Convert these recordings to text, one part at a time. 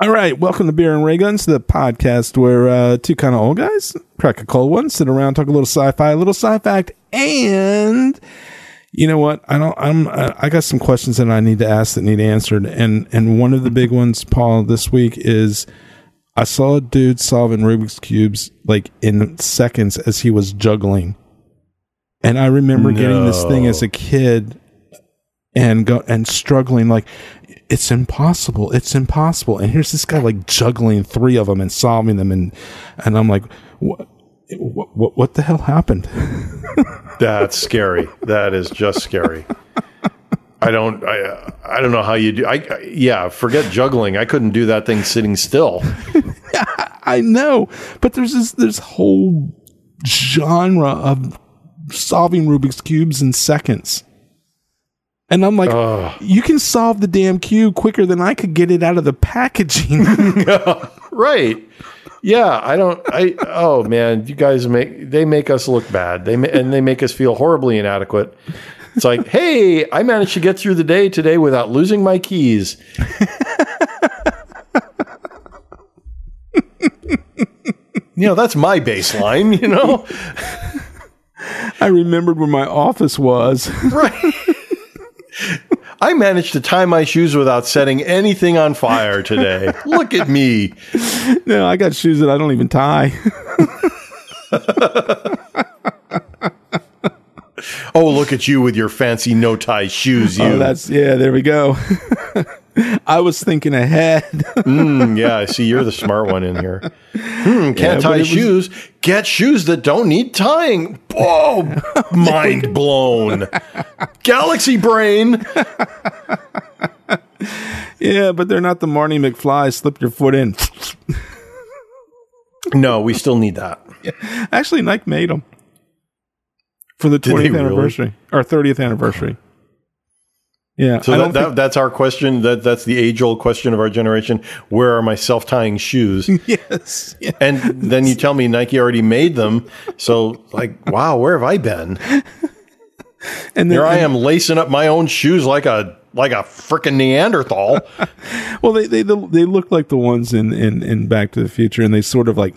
All right, welcome to Beer and Ray Guns, the podcast where two kind of old guys crack a cold one, sit around, talk a little sci fact, and you know what? I got some questions that I need to ask that need answered, and one of the big ones, Paul, this week is I saw a dude solving Rubik's cubes like in seconds as he was juggling, and I remember getting this thing as a kid and struggling like. It's impossible. It's impossible. And here's this guy like juggling three of them and solving them, and I'm like, what the hell happened? That's scary. That is just scary. I don't know how you do. Forget juggling. I couldn't do that thing sitting still. I know, but there's this whole genre of solving Rubik's cubes in seconds. And I'm like, you can solve the damn cube quicker than I could get it out of the packaging. Right. Yeah. Oh man, you guys they make us look bad. They make us feel horribly inadequate. It's like, hey, I managed to get through the day today without losing my keys. That's my baseline, I remembered where my office was. Right. I managed to tie my shoes without setting anything on fire today. Look at me. No, I got shoes that I don't even tie. Oh, look at you with your fancy no-tie shoes. There we go. I was thinking ahead. I see you're the smart one in here. Can't tie shoes. Get shoes that don't need tying. Oh, mind blown. Galaxy brain. Yeah, but they're not the Marty McFly slip your foot in. No, we still need that. Yeah. Actually, Nike made them for the 20th anniversary or 30th anniversary. Yeah. So that's our question. That's the age-old question of our generation. Where are my self-tying shoes? Yes. Yeah. And then you tell me Nike already made them. So, like, wow, where have I been? And then, here I am lacing up my own shoes like a frickin' Neanderthal. Well, they look like the ones in Back to the Future, and they sort of like,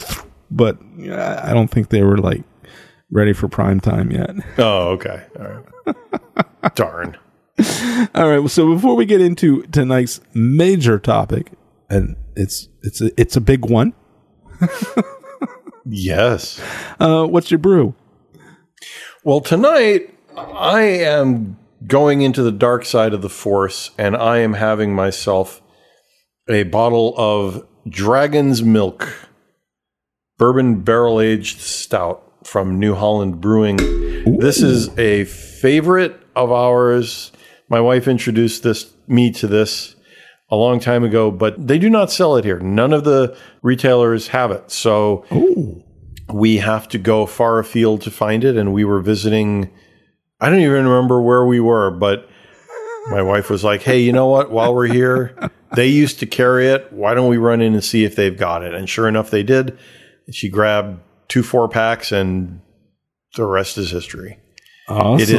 but I don't think they were like ready for prime time yet. Oh, okay. All right. Darn. All right. So before we get into tonight's major topic, and it's a big one. Yes. What's your brew? Well, tonight I am going into the dark side of the force, and I am having myself a bottle of Dragon's Milk Bourbon Barrel Aged Stout from New Holland Brewing. Ooh. This is a favorite of ours. My wife introduced me to this a long time ago, but they do not sell it here. None of the retailers have it. So we have to go far afield to find it. And we were visiting, I don't even remember where we were, but my wife was like, hey, you know what? While we're here, they used to carry it. Why don't we run in and see if they've got it? And sure enough, they did. She grabbed 2 4-packs and the rest is history. Awesome. It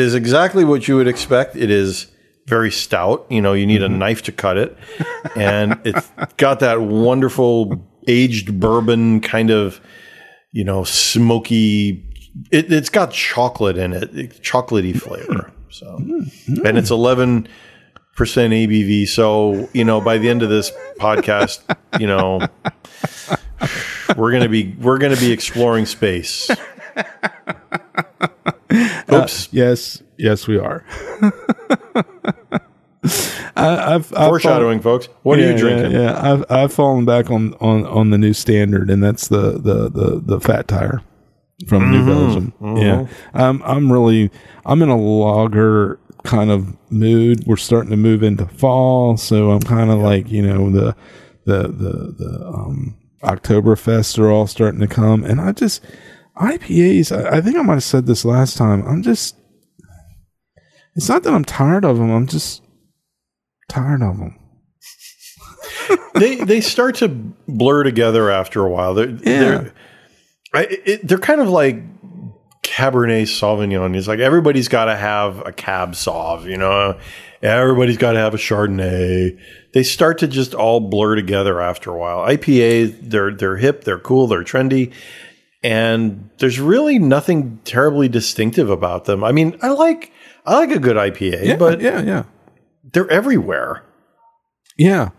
is exactly what you would expect. It is very stout. You need a knife to cut it. And it's got that wonderful aged bourbon kind of, smoky. It's got chocolate in it, chocolatey flavor. So, and it's 11% ABV. So, by the end of this podcast, we're going to be exploring space. Oops. Yes, we are. I've foreshadowing, folks. What are you drinking? Yeah, I've fallen back on the new standard, and that's the Fat Tire from New Belgium. Mm-hmm. Yeah, I'm in a lager kind of mood. We're starting to move into fall, so I'm kind of like the Oktoberfests are all starting to come, and I just. IPAs, I think I might have said this last time. It's not that I'm tired of them. I'm just tired of them. They start to blur together after a while. They're kind of like Cabernet Sauvignon. It's like everybody's got to have a Cab Sauv. Everybody's got to have a Chardonnay. they start to just all blur together after a while. IPA, they're hip, they're cool, they're trendy, and there's really nothing terribly distinctive about them. I mean, I like a good IPA, but they're everywhere. Yeah.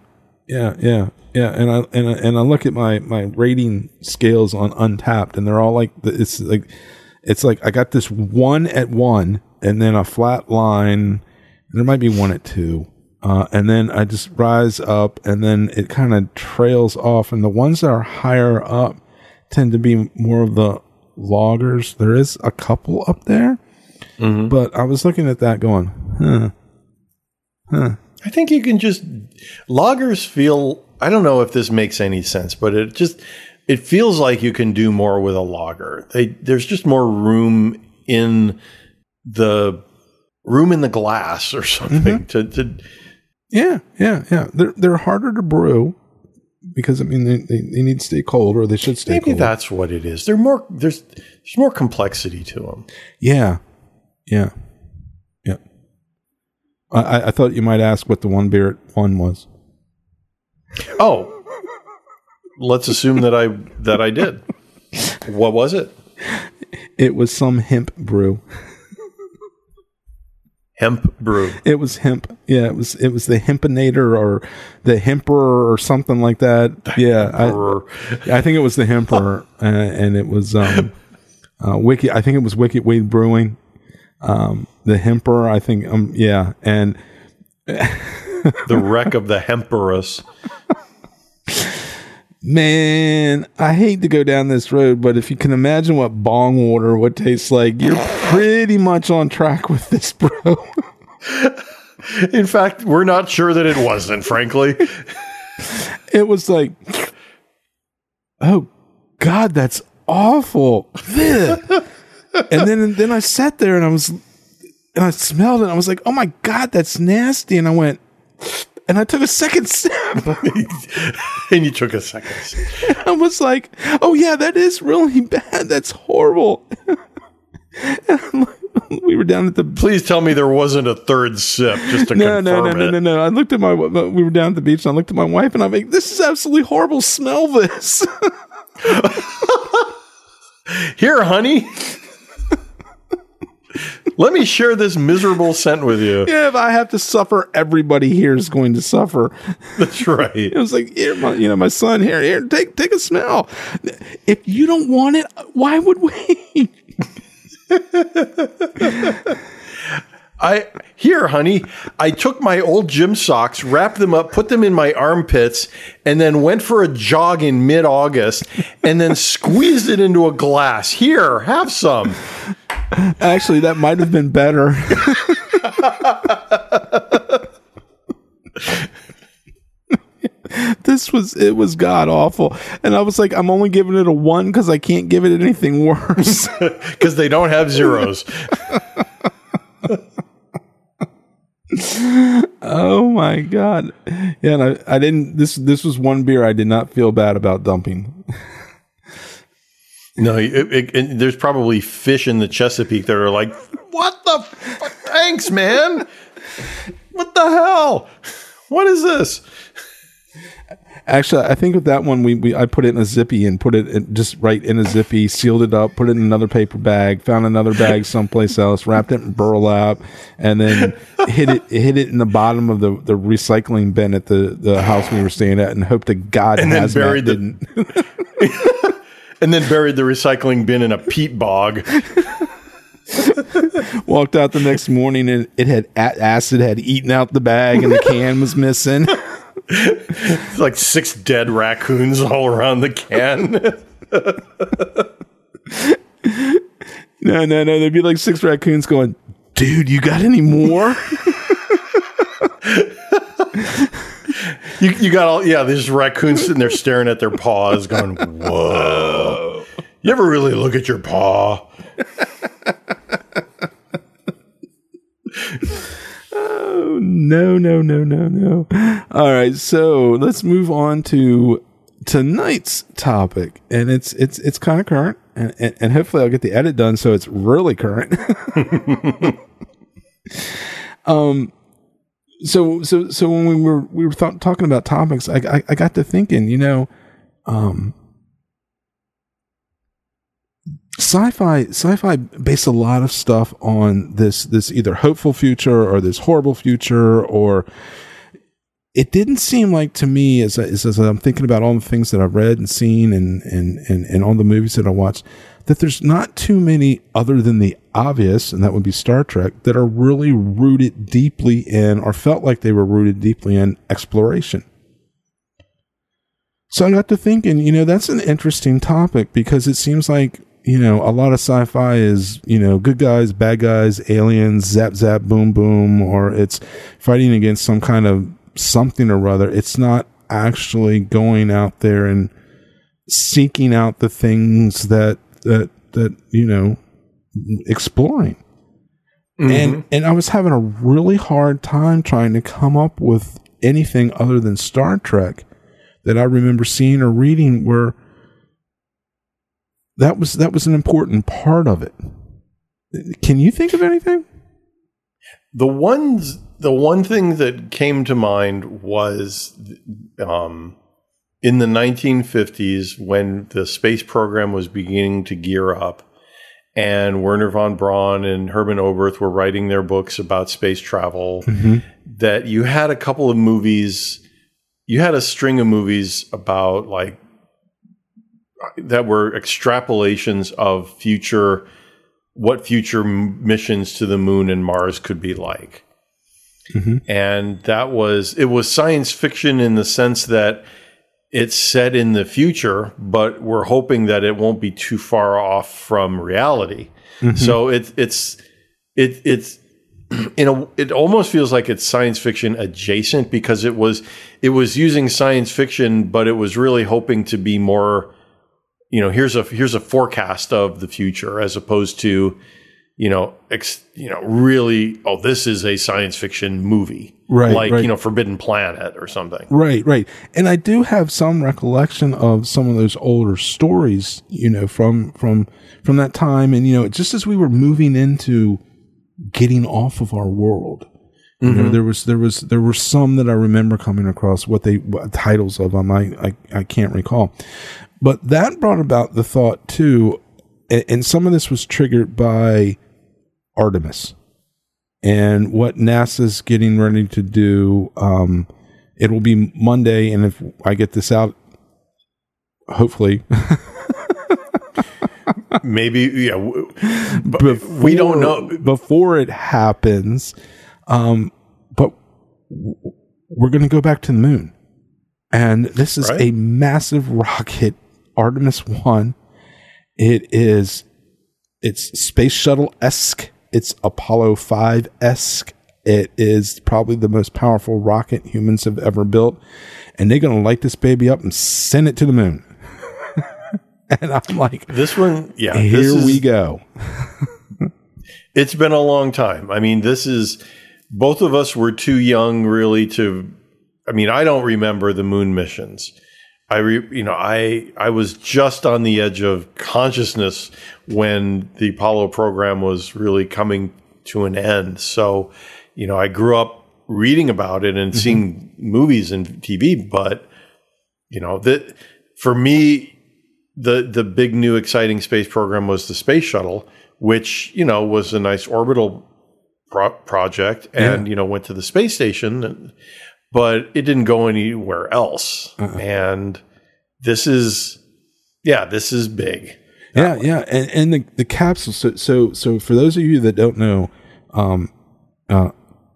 And I look at my rating scales on Untappd, and they're all like, it's like I got this 1 at 1, and then a flat line. There might be 1 at 2. And then I just rise up, and then it kind of trails off. And the ones that are higher up tend to be more of the lagers. There is a couple up there, mm-hmm. but I was looking at that going, huh. I think you can just lagers feel. I don't know if this makes any sense, but it feels like you can do more with a lager. There's just more room in the glass or something, mm-hmm. to Yeah. They're harder to brew because, I mean, they need to stay cold, or they should stay cold. Maybe that's what it is. There's more complexity to them. Yeah. I thought you might ask what the one beer at one was. Oh, let's assume that I did. What was it? It was some hemp brew. Hemp brew. It was hemp. Yeah, it was the Hempinator or the Hemperer or something like that. Yeah, I think it was the Hemperer, and it was Wicked. I think it was Wicked Weed Brewing. The Hemperer. I think. Yeah, and the wreck of the Hemperus. Man, I hate to go down this road, but if you can imagine what bong water would taste like, you're pretty much on track with this, bro. In fact, we're not sure that it wasn't, frankly. It was like, oh, God, that's awful. And then I sat there and I smelled it. And I was like, oh, my God, that's nasty. And I went... And I took a second sip. And you took a second sip. I was like, oh, yeah, that is really bad. That's horrible. And I'm like, we were down at the... Please tell me there wasn't a third sip just to confirm it. No. I looked at we were down at the beach, and I looked at my wife, and I'm like, this is absolutely horrible. Smell this. Here, honey. Let me share this miserable scent with you. Yeah, if I have to suffer, everybody here is going to suffer. That's right. It was like, here, my son, here, take a smell. If you don't want it, why would we? Honey, I took my old gym socks, wrapped them up, put them in my armpits, and then went for a jog in mid-August, and then squeezed it into a glass. Here, have some. Actually, that might have been better. It was god awful. And I was like, I'm only giving it a 1 because I can't give it anything worse. Because they don't have zeros. Oh my God. Yeah, and I didn't, this was one beer I did not feel bad about dumping. No, there's probably fish in the Chesapeake that are like, what the fuck? Thanks, man. What the hell? What is this? Actually, I think with that one, I put it in a zippy and put it just right in a zippy, sealed it up, put it in another paper bag, found another bag someplace else, wrapped it in burlap, and then hid it in the bottom of the recycling bin at the house we were staying at, and hoped to God and then buried didn't. And then buried the recycling bin in a peat bog. Walked out the next morning, and it had acid had eaten out the bag, and the can was missing. It's like 6 dead raccoons all around the can. No. There'd be like 6 raccoons going, dude, you got any more? You got all, yeah, there's raccoons sitting there staring at their paws going, whoa. You ever really look at your paw? Oh, no. All right, so let's move on to tonight's topic. And it's kind of current. And hopefully I'll get the edit done so it's really current. So when we were talking about topics, I got to thinking, sci-fi based a lot of stuff on this either hopeful future or this horrible future, or it didn't seem like to me as I'm thinking about all the things that I've read and seen and all the movies that I watched, that there's not too many other than the obvious, and that would be Star Trek, that are really rooted deeply in, or felt like they were rooted deeply in, exploration. So I got to thinking, that's an interesting topic, because it seems like, a lot of sci-fi is, good guys, bad guys, aliens, zap, zap, boom, boom, or it's fighting against some kind of something or other. It's not actually going out there and seeking out the things that exploring. Mm-hmm. And I was having a really hard time trying to come up with anything other than Star Trek that I remember seeing or reading where that was an important part of it. Can you think of anything? The one thing that came to mind was in the 1950s, when the space program was beginning to gear up, and Wernher von Braun and Herman Oberth were writing their books about space travel, mm-hmm. that you had a couple of movies, you had a string of movies about, like, that were extrapolations of future missions to the moon and Mars could be like. Mm-hmm. And it was science fiction in the sense that it's set in the future, but we're hoping that it won't be too far off from reality. Mm-hmm. So it almost feels like it's science fiction adjacent, because it was using science fiction, but it was really hoping to be more, here's a forecast of the future, as opposed to, really, oh, this is a science fiction movie. Right. Like, Forbidden Planet or something. Right, right. And I do have some recollection of some of those older stories, from that time. And, just as we were moving into getting off of our world, mm-hmm. There were some that I remember coming across, what titles of them, I can't recall. But that brought about the thought too, and some of this was triggered by Artemis and what NASA's getting ready to do. It will be Monday, and if I get this out, hopefully, maybe, we don't know before it happens. But we're going to go back to the moon, and this is a massive rocket, Artemis 1. It's space shuttle-esque. It's Apollo 5-esque. It is probably the most powerful rocket humans have ever built. And they're going to light this baby up and send it to the moon. And I'm like, this one, yeah, we go. It's been a long time. I mean, both of us were too young really to, I don't remember the moon missions. I was just on the edge of consciousness when the Apollo program was really coming to an end. So, I grew up reading about it and mm-hmm. seeing movies and TV, but that for me, the big new exciting space program was the space shuttle, which, was a nice orbital project and, went to the space station, but it didn't go anywhere else. Uh-uh. And this is big. Yeah. Way. Yeah. And the capsule. So for those of you that don't know,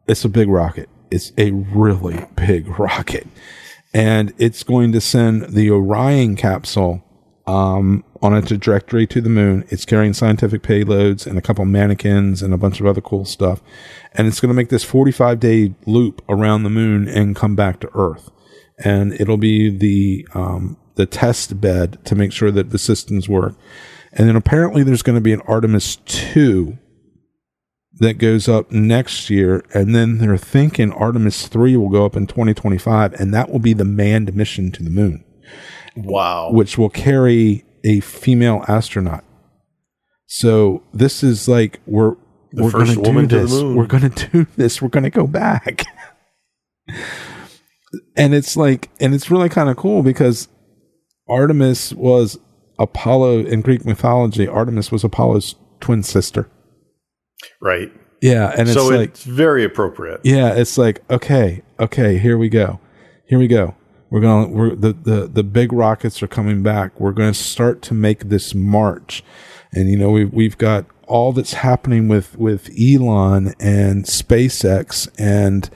it's a big rocket. It's a really big rocket, and it's going to send the Orion capsule, on a trajectory to the moon. It's carrying scientific payloads and a couple mannequins and a bunch of other cool stuff. And it's going to make this 45-day loop around the moon and come back to Earth. And it'll be the test bed to make sure that the systems work. And then apparently there's going to be an Artemis 2 that goes up next year. And then they're thinking Artemis 3 will go up in 2025. And that will be the manned mission to the moon. Wow. Which will carry a female astronaut. So this is like, we're going to do this. We're going to go back. And it's like, and it's really kind of cool because Artemis was Apollo in Greek mythology. Artemis was Apollo's twin sister. Right. Yeah. And it's so like, it's very appropriate. Yeah. It's like, okay, here we go. We're going to, the big rockets are coming back. We're going to start to make this march. And, you know, we've got all that's happening with Elon and SpaceX, and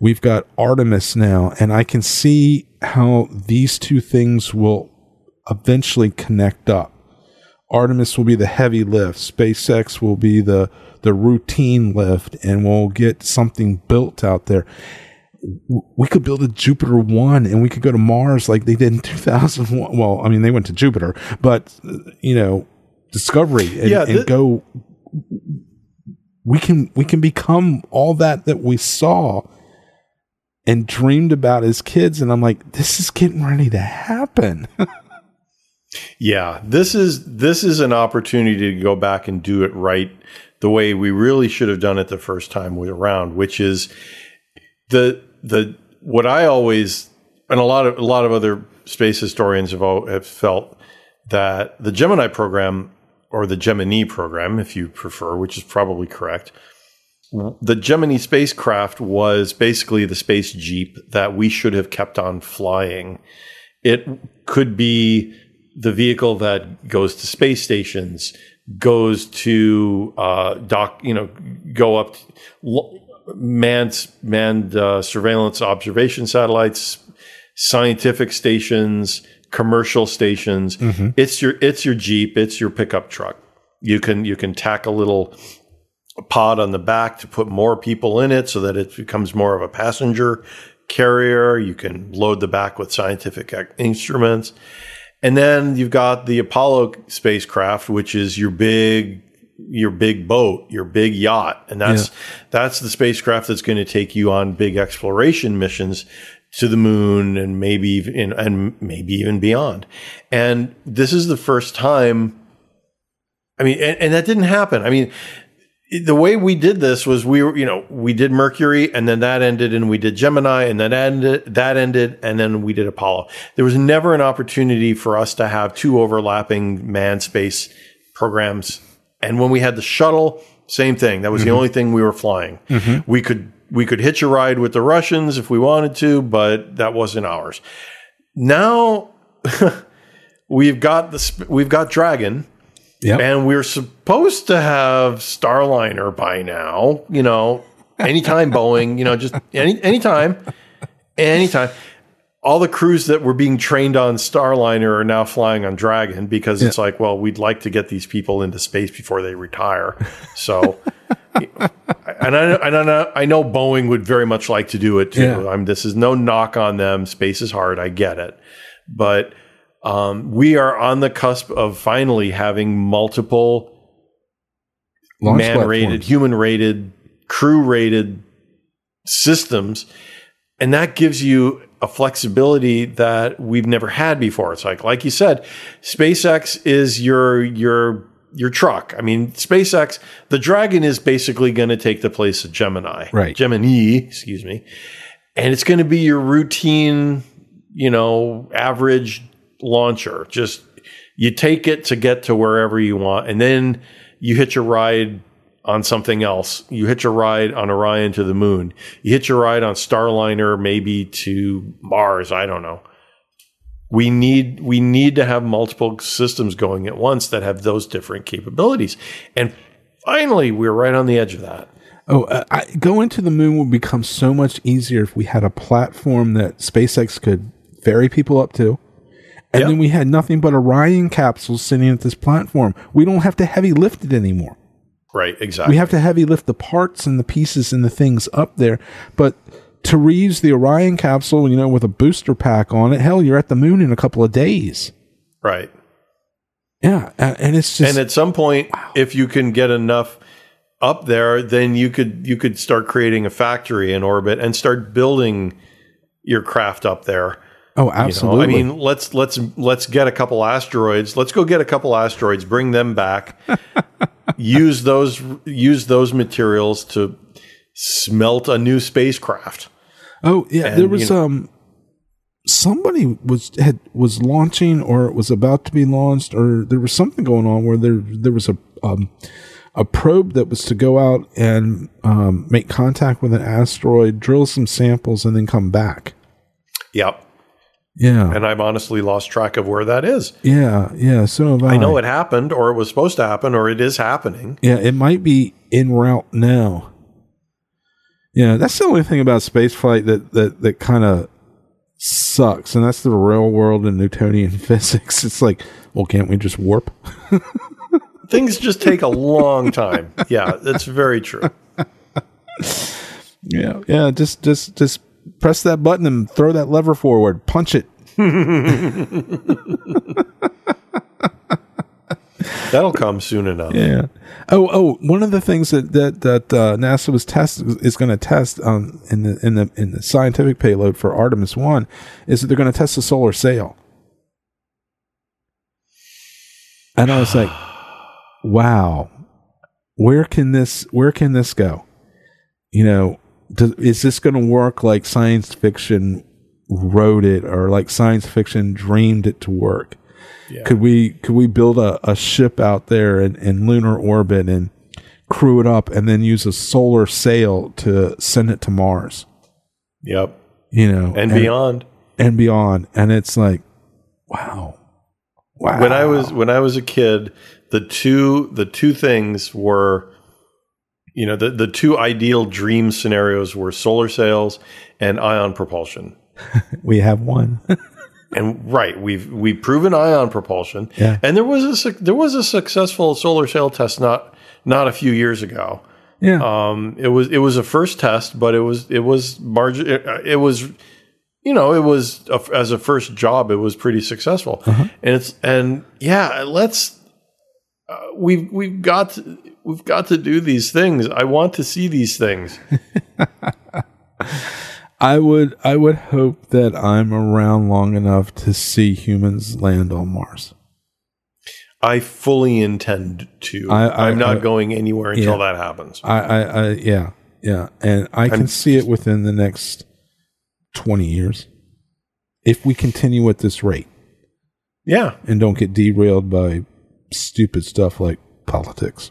we've got Artemis now. And I can see how these two things will eventually connect up. Artemis will be the heavy lift. SpaceX will be the routine lift, and we'll get something built out there. We could build a Jupiter 1 and we could go to Mars like they did in 2001. Well, I mean, they went to Jupiter, but, you know, Discovery and go. We can become all that we saw and dreamed about as kids. And I'm like, this is getting ready to happen. Yeah, this is an opportunity to go back and do it right the way we really should have done it the first time around, which is the what I always, and a lot of other space historians have felt, that the Gemini program, or the Gemini program, if you prefer, which is probably correct, the Gemini spacecraft was basically the space jeep that we should have kept on flying. It could be the vehicle that goes to space stations, goes to go up manned surveillance observation satellites, scientific stations, commercial stations. Mm-hmm. It's your Jeep, it's your pickup truck. You can tack a little pod on the back to put more people in it so that it becomes more of a passenger carrier. You can load the back with scientific instruments. And then you've got the Apollo spacecraft, which is your big boat, your big yacht. And that's the spacecraft that's going to take you on big exploration missions to the moon and maybe even beyond. And this is the first time. I mean, and that didn't happen. I mean, the way we did this was we did Mercury, and then that ended, and we did Gemini, and then that ended, and then we did Apollo. There was never an opportunity for us to have two overlapping manned space programs. And when we had the shuttle, same thing. That was the only thing we were flying. Mm-hmm. We could hitch a ride with the Russians if we wanted to, but that wasn't ours. Now we've got Dragon, yep, and we're supposed to have Starliner by now. You know, anytime Boeing. You know, just anytime. All the crews that were being trained on Starliner are now flying on Dragon because it's like, well, we'd like to get these people into space before they retire. So, and I know Boeing would very much like to do it too. Yeah. This is no knock on them. Space is hard. I get it. But we are on the cusp of finally having multiple man-rated, human-rated, crew-rated systems. And that gives you a flexibility that we've never had before. It's like you said, SpaceX is your truck. I mean, SpaceX, the Dragon is basically going to take the place of Gemini, right? Gemini, excuse me. And it's going to be your routine, average launcher. Just you take it to get to wherever you want. And then you hitch a ride on something else. You hitch a ride on Orion to the moon. You hitch a ride on Starliner, maybe to Mars. I don't know. We need to have multiple systems going at once that have those different capabilities. And finally, we're right on the edge of that. Oh, going to the moon would become so much easier if we had a platform that SpaceX could ferry people up to. And then we had nothing but Orion capsules sitting at this platform. We don't have to heavy lift it anymore. Right, exactly. We have to heavy lift the parts and the pieces and the things up there. But to reuse the Orion capsule, with a booster pack on it, hell, you're at the moon in a couple of days. Right. Yeah, and it's just... And at some point, if you can get enough up there, then you could start creating a factory in orbit and start building your craft up there. Oh, absolutely. I mean, let's get a couple asteroids. Let's go get a couple asteroids, bring them back, use those materials to smelt a new spacecraft. Oh yeah, and, there was somebody was launching, or it was about to be launched, or there was something going on where there was a probe that was to go out and make contact with an asteroid, drill some samples, and then come back. Yep. Yeah. And I've honestly lost track of where that is. Yeah. Yeah. So have I. I know it happened, or it was supposed to happen, or it is happening. Yeah. It might be en route now. Yeah. That's the only thing about spaceflight that kind of sucks. And that's the real world and Newtonian physics. It's like, well, can't we just warp? Things just take a long time. Yeah. That's very true. Yeah. Yeah. Just press that button and throw that lever forward. Punch it. That'll come soon enough. Yeah. Oh, one of the things that NASA was is going to test in the scientific payload for Artemis 1 is that they're going to test the solar sail. And I was like, wow, where can this go? You know. Is this going to work like science fiction wrote it, or like science fiction dreamed it to work? Yeah. Could we build a ship out there in lunar orbit and crew it up and then use a solar sail to send it to Mars? Yep. You know, and beyond. And it's like, wow. When I was a kid, the two things were, you know, the two ideal dream scenarios were solar sails and ion propulsion. We have one. And right, we've proven ion propulsion. Yeah. And there was a successful solar sail test not a few years ago. Yeah. It was a first test, but as a first job, it was pretty successful. Uh-huh. We've got to do these things. I want to see these things. I would hope that I'm around long enough to see humans land on Mars. I fully intend to. I'm not going anywhere until that happens. And I can see it within the next 20 years if we continue at this rate. Yeah, and don't get derailed by stupid stuff like politics.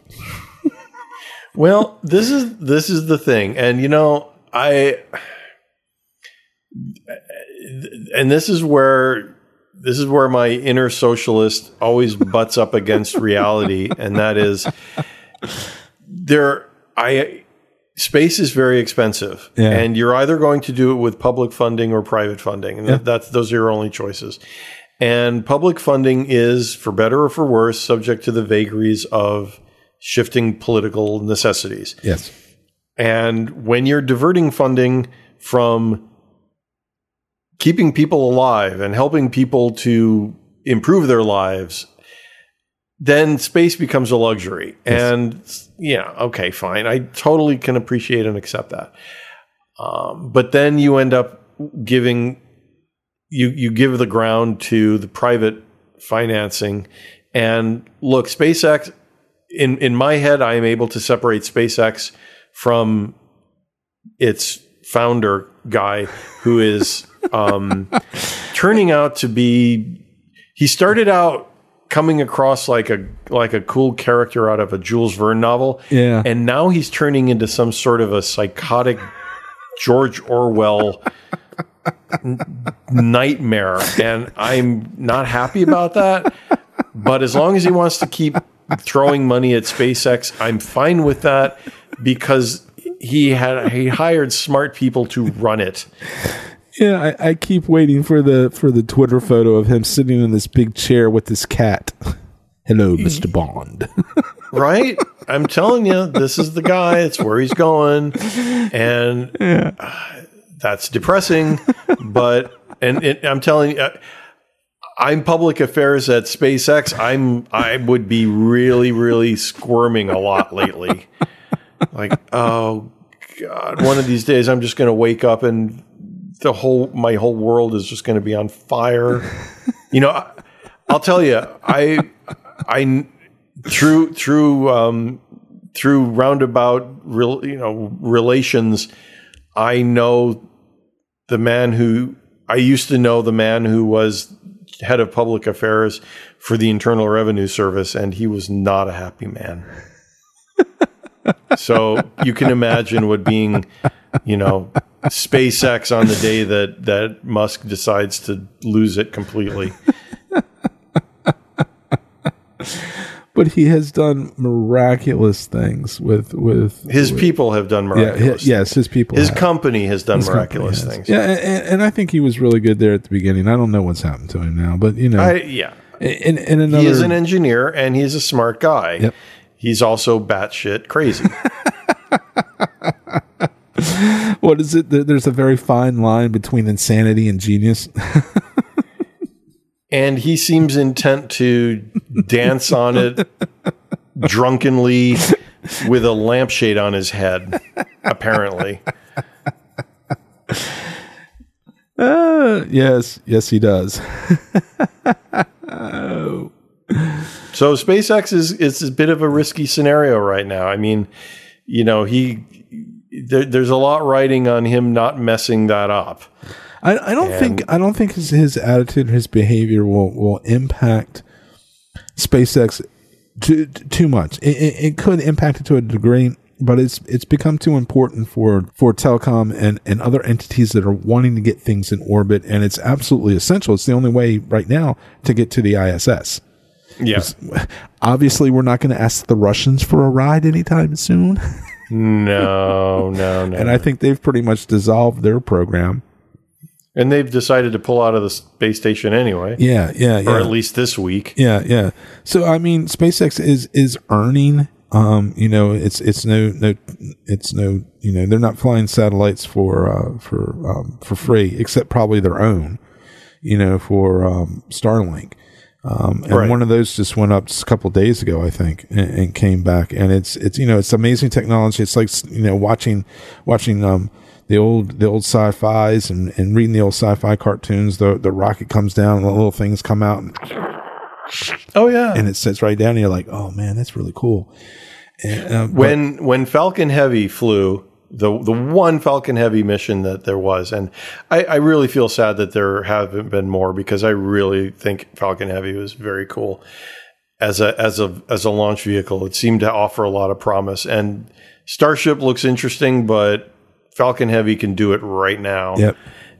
Well, this is the thing, and you know, this is where my inner socialist always butts up against reality, and that is space is very expensive, and you're either going to do it with public funding or private funding, and those are your only choices. And public funding is, for better or for worse, subject to the vagaries of shifting political necessities. Yes. And when you're diverting funding from keeping people alive and helping people to improve their lives, then space becomes a luxury. Yes. And yeah, okay, fine. I totally can appreciate and accept that. But then you end up giving... You give the ground to the private financing. And look, SpaceX, in my head, I am able to separate SpaceX from its founder guy, who is turning out to be... He started out coming across like a cool character out of a Jules Verne novel. Yeah. And now he's turning into some sort of a psychotic George Orwell... nightmare, and I'm not happy about that. But as long as he wants to keep throwing money at SpaceX, I'm fine with that, because he hired smart people to run it. Yeah, I keep waiting for the Twitter photo of him sitting in this big chair with this cat. Hello, Mr. Bond. Right? I'm telling you, this is the guy. It's where he's going, and. Yeah. That's depressing, but I'm telling you, I'm public affairs at SpaceX. I would be really, really squirming a lot lately. Like, oh God, one of these days I'm just going to wake up and my whole world is just going to be on fire. You know, I'll tell you, through roundabout relations. I know the man who I used to know, the man who was head of public affairs for the Internal Revenue Service, and he was not a happy man. So you can imagine what being, you know, SpaceX on the day that, Musk decides to lose it completely. But he has done miraculous things with his people have done miraculous things. Yes, his people have. His company has done miraculous things. Yeah, and I think he was really good there at the beginning. I don't know what's happened to him now, but, you know. In another, he is an engineer, and he's a smart guy. Yep. He's also batshit crazy. What is it? There's a very fine line between insanity and genius. And he seems intent to dance on it drunkenly with a lampshade on his head, apparently. Yes, he does. Oh. So SpaceX is a bit of a risky scenario right now. I mean, you know, there's a lot riding on him not messing that up. I don't think his attitude, his behavior will impact SpaceX too much. It could impact it to a degree, but it's become too important for telecom and other entities that are wanting to get things in orbit, and it's absolutely essential. It's the only way right now to get to the ISS. Yeah. Obviously, we're not going to ask the Russians for a ride anytime soon. No. And I think they've pretty much dissolved their program. And they've decided to pull out of the space station anyway. Yeah. Or at least this week. Yeah. So I mean, SpaceX is earning. You know, it's no. You know, they're not flying satellites for free, except probably their own. You know, for Starlink. And right. One of those just went up just a couple of days ago, I think, and came back. And it's you know, it's amazing technology. It's like, you know, watching the old sci-fis and reading the old sci-fi cartoons. The rocket comes down and the little things come out. And, oh yeah, and it sits right down. And you're like, oh man, that's really cool. And, when Falcon Heavy flew, the one Falcon Heavy mission that there was, and I really feel sad that there haven't been more, because I really think Falcon Heavy was very cool as a launch vehicle. It seemed to offer a lot of promise, and Starship looks interesting, but Falcon Heavy can do it right now. Yep.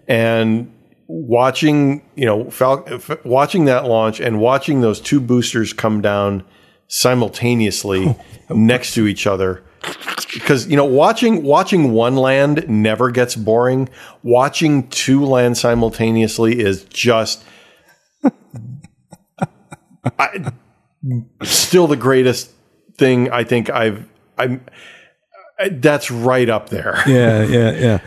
And watching that launch and watching those two boosters come down simultaneously next to each other, because, you know, watching one land never gets boring. Watching two land simultaneously is just still the greatest thing I think I'm that's right up there. Yeah.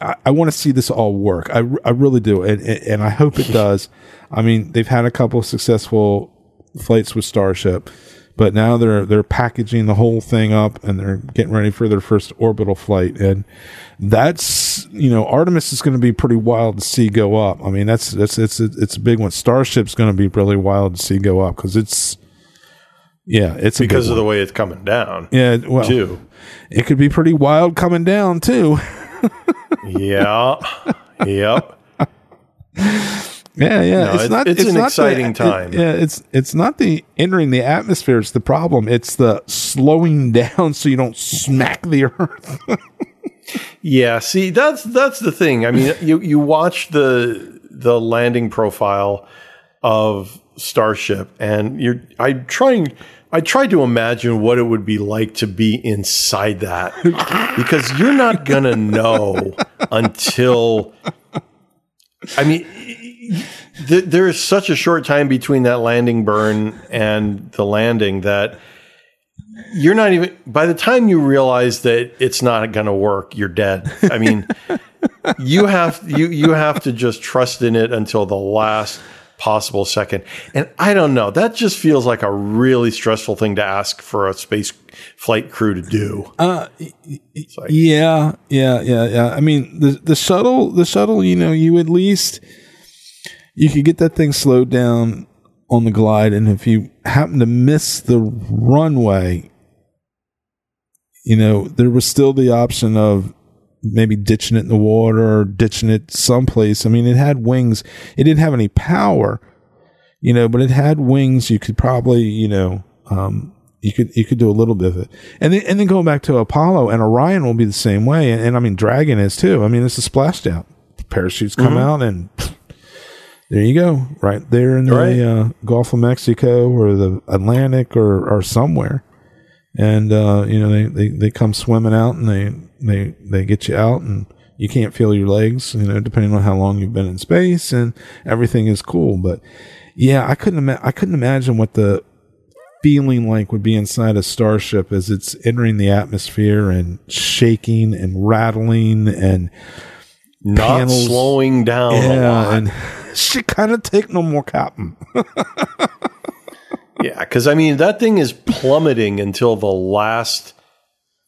I want to see this all work. I really do. And I hope it does. I mean, they've had a couple of successful flights with Starship, but now they're packaging the whole thing up and they're getting ready for their first orbital flight. And that's, you know, Artemis is going to be pretty wild to see go up. I mean, it's a big one. Starship's going to be really wild to see go up because it's because of the way it's coming down. Yeah, well, too. It could be pretty wild coming down too. Yeah. Yep. Yeah. No, it's not exciting time. It's not the entering the atmosphere. It's the problem. It's the slowing down so you don't smack the Earth. Yeah. See, that's the thing. I mean, you watch the landing profile of Starship, and I tried to imagine what it would be like to be inside that, because you're not gonna know until, I mean, there is such a short time between that landing burn and the landing that you're not even, by the time you realize that it's not gonna work, you're dead. I mean, you have to just trust in it until the last possible second. And I don't know, that just feels like a really stressful thing to ask for a space flight crew to do. Yeah. I mean, the shuttle, you know, you at least you could get that thing slowed down on the glide, and if you happen to miss the runway, you know, there was still the option of maybe ditching it in the water or ditching it someplace. I mean, it had wings. It didn't have any power, you know, but it had wings. You could probably, you know, you could do a little bit of it. And then going back to Apollo and Orion will be the same way. And I mean, Dragon is too. I mean, it's a splashed out. The parachutes come out and there you go. Right there in the Gulf of Mexico or the Atlantic or somewhere. And, you know, they come swimming out and they get you out and you can't feel your legs, you know, depending on how long you've been in space, and everything is cool. But yeah, I couldn't imagine what the feeling like would be inside a Starship as it's entering the atmosphere and shaking and rattling and not panels. Slowing down. Yeah, and she kind of take no more cotton. Yeah, because I mean that thing is plummeting until the last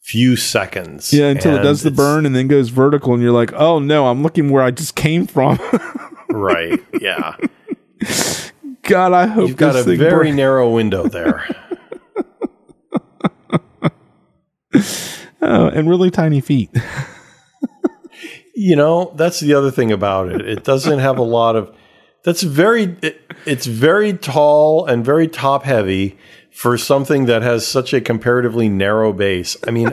few seconds. Yeah, until it does the burn and then goes vertical, and you're like, "Oh no, I'm looking where I just came from." Right? Yeah. God, I hope you've got a very narrow window there. Oh, and really tiny feet. You know, that's the other thing about it. It doesn't have a lot of. That's very. It's very tall and very top heavy for something that has such a comparatively narrow base. I mean,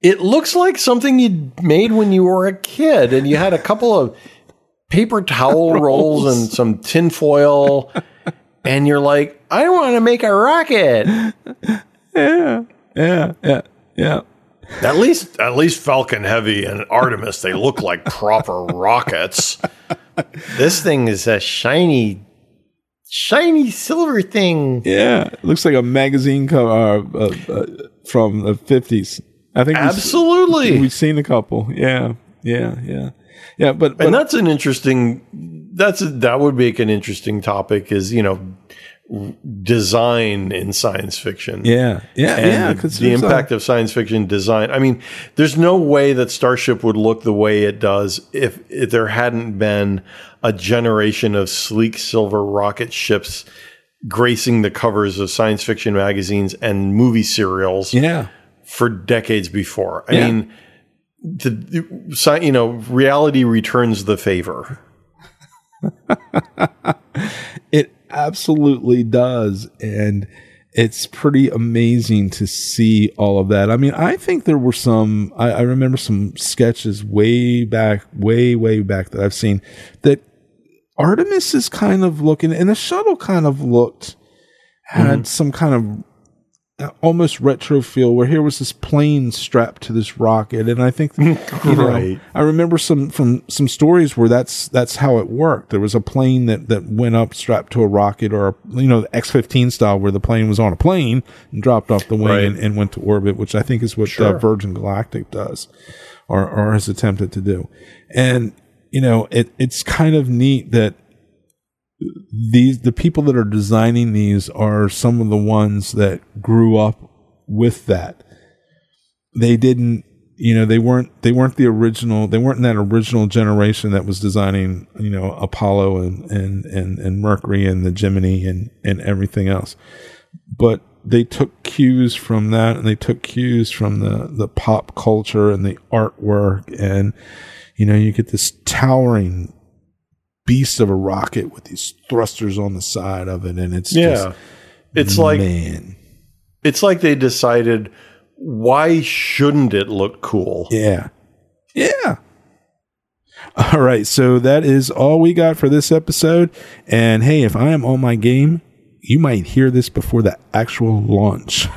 it looks like something you made when you were a kid and you had a couple of paper towel rolls and some tin foil, and you're like, I want to make a rocket. Yeah. At least Falcon Heavy and Artemis, they look like proper rockets. This thing is a shiny silver thing. Yeah, it looks like a magazine cover from the 50s. I think absolutely we've seen a couple. Yeah. But and that's an interesting. That would make an interesting topic. Is, you know, design in science fiction. Yeah. The impact of science fiction design. I mean, there's no way that Starship would look the way it does if there hadn't been a generation of sleek silver rocket ships gracing the covers of science fiction magazines and movie serials. Yeah. For decades before. I mean, the you know, reality returns the favor. It absolutely does, and it's pretty amazing to see all of that. I mean, I think there were some. I remember some sketches way back that I've seen that Artemis is kind of looking, and the shuttle kind of had some kind of almost retro feel, where here was this plane strapped to this rocket, and I think I remember some stories where that's how it worked. There was a plane that went up strapped to a rocket, or you know, the X-15 style, where the plane was on a plane and dropped off the wing and went to orbit, which I think is what Virgin Galactic does, or has attempted to do. And you know, it's kind of neat that the people that are designing these are some of the ones that grew up with that. They didn't, you know, they weren't the original. They weren't in that original generation that was designing, you know, Apollo and Mercury and the Gemini and everything else. But they took cues from that, and they took cues from the pop culture and the artwork, and you know, you get this towering beast of a rocket with these thrusters on the side of it, and it's like they decided, why shouldn't it look cool? Yeah. All right, so that is all we got for this episode. And hey, if I am on my game, you might hear this before the actual launch.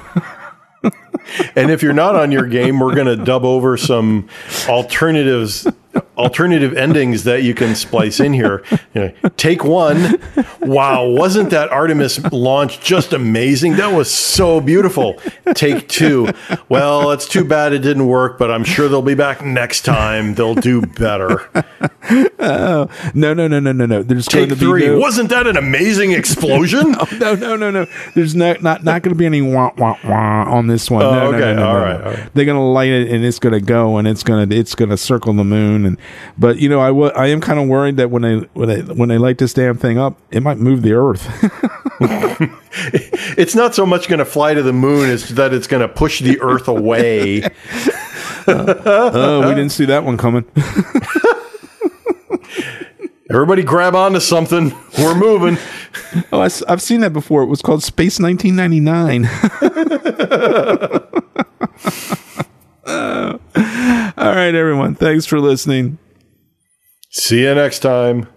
And if you're not on your game, we're going to dub over some alternative endings that you can splice in here. You know, take one. Wow, wasn't that Artemis launch just amazing? That was so beautiful. Take two. Well, it's too bad it didn't work, but I'm sure they'll be back next time. They'll do better. Oh, no. There's take going to three. Be no... Wasn't that an amazing explosion? Oh, no. There's not going to be any wah wah wah on this one. All right. They're going to light it, and it's going to go, and it's going to circle the moon. But you know, I am kind of worried that when they light this damn thing up, it might move the Earth. It's not so much going to fly to the moon as that it's going to push the Earth away. We didn't see that one coming. Everybody grab onto something. We're moving. Oh, I've seen that before. It was called Space 1999. All right, everyone. Thanks for listening. See you next time.